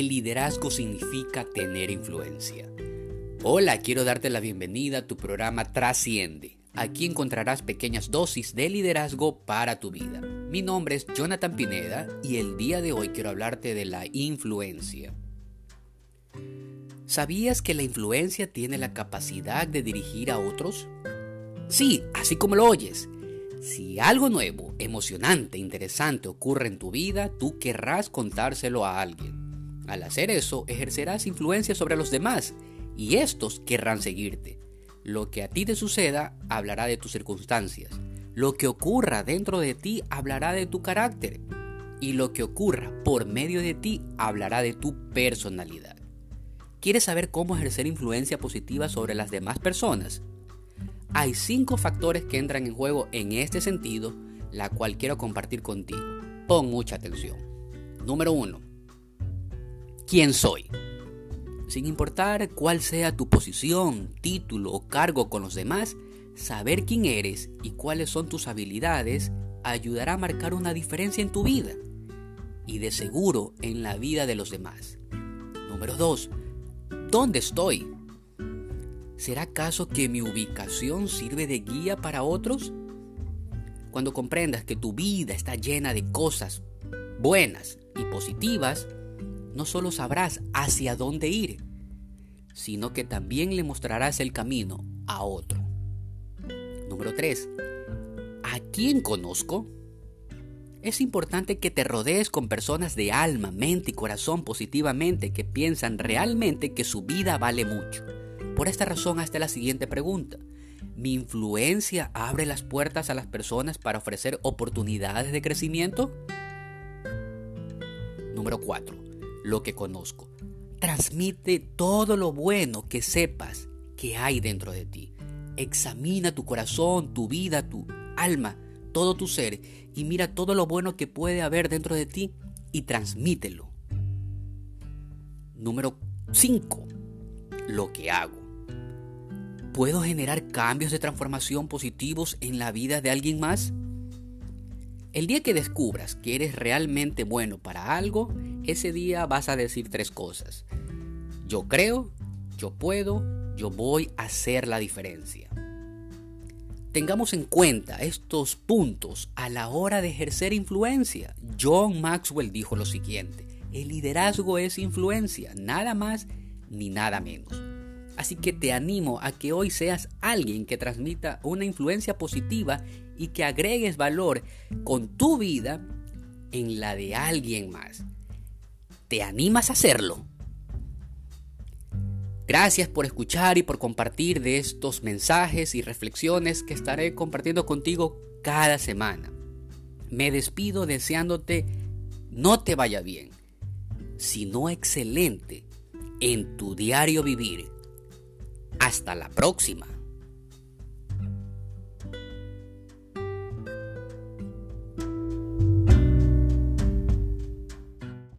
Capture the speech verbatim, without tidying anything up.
El liderazgo significa tener influencia. Hola, quiero darte la bienvenida a tu programa Trasciende. Aquí encontrarás pequeñas dosis de liderazgo para tu vida. Mi nombre es Jonathan Pineda y el día de hoy quiero hablarte de la influencia. ¿Sabías que la influencia tiene la capacidad de dirigir a otros? Sí, así como lo oyes. Si algo nuevo, emocionante, interesante ocurre en tu vida, tú querrás contárselo a alguien. Al hacer eso, ejercerás influencia sobre los demás y estos querrán seguirte. Lo que a ti te suceda hablará de tus circunstancias. Lo que ocurra dentro de ti hablará de tu carácter. Y lo que ocurra por medio de ti hablará de tu personalidad. ¿Quieres saber cómo ejercer influencia positiva sobre las demás personas? Hay cinco factores que entran en juego en este sentido, la cual quiero compartir contigo. Pon mucha atención. Número uno. ¿Quién soy? Sin importar cuál sea tu posición, título o cargo con los demás, saber quién eres y cuáles son tus habilidades ayudará a marcar una diferencia en tu vida y de seguro en la vida de los demás. Número dos. ¿Dónde estoy? ¿Será acaso que mi ubicación sirve de guía para otros? Cuando comprendas que tu vida está llena de cosas buenas y positivas, no solo sabrás hacia dónde ir, sino que también le mostrarás el camino a otro. Número tres. ¿A quién conozco? Es importante que te rodees con personas de alma, mente y corazón positivamente que piensan realmente que su vida vale mucho. Por esta razón, hazte la siguiente pregunta. ¿Mi influencia abre las puertas a las personas para ofrecer oportunidades de crecimiento? Número cuatro. Lo que conozco. Transmite todo lo bueno que sepas que hay dentro de ti. Examina tu corazón, tu vida, tu alma, todo tu ser y mira todo lo bueno que puede haber dentro de ti y transmítelo. Número cinco. Lo que hago. ¿Puedo generar cambios de transformación positivos en la vida de alguien más? El día que descubras que eres realmente bueno para algo, ese día vas a decir tres cosas. Yo creo, yo puedo, yo voy a hacer la diferencia. Tengamos en cuenta estos puntos a la hora de ejercer influencia. John Maxwell dijo lo siguiente: el liderazgo es influencia, nada más ni nada menos. Así que te animo a que hoy seas alguien que transmita una influencia positiva y que agregues valor con tu vida en la de alguien más. ¿Te animas a hacerlo? Gracias por escuchar y por compartir de estos mensajes y reflexiones que estaré compartiendo contigo cada semana. Me despido deseándote no te vaya bien, sino excelente en tu diario vivir. Hasta la próxima.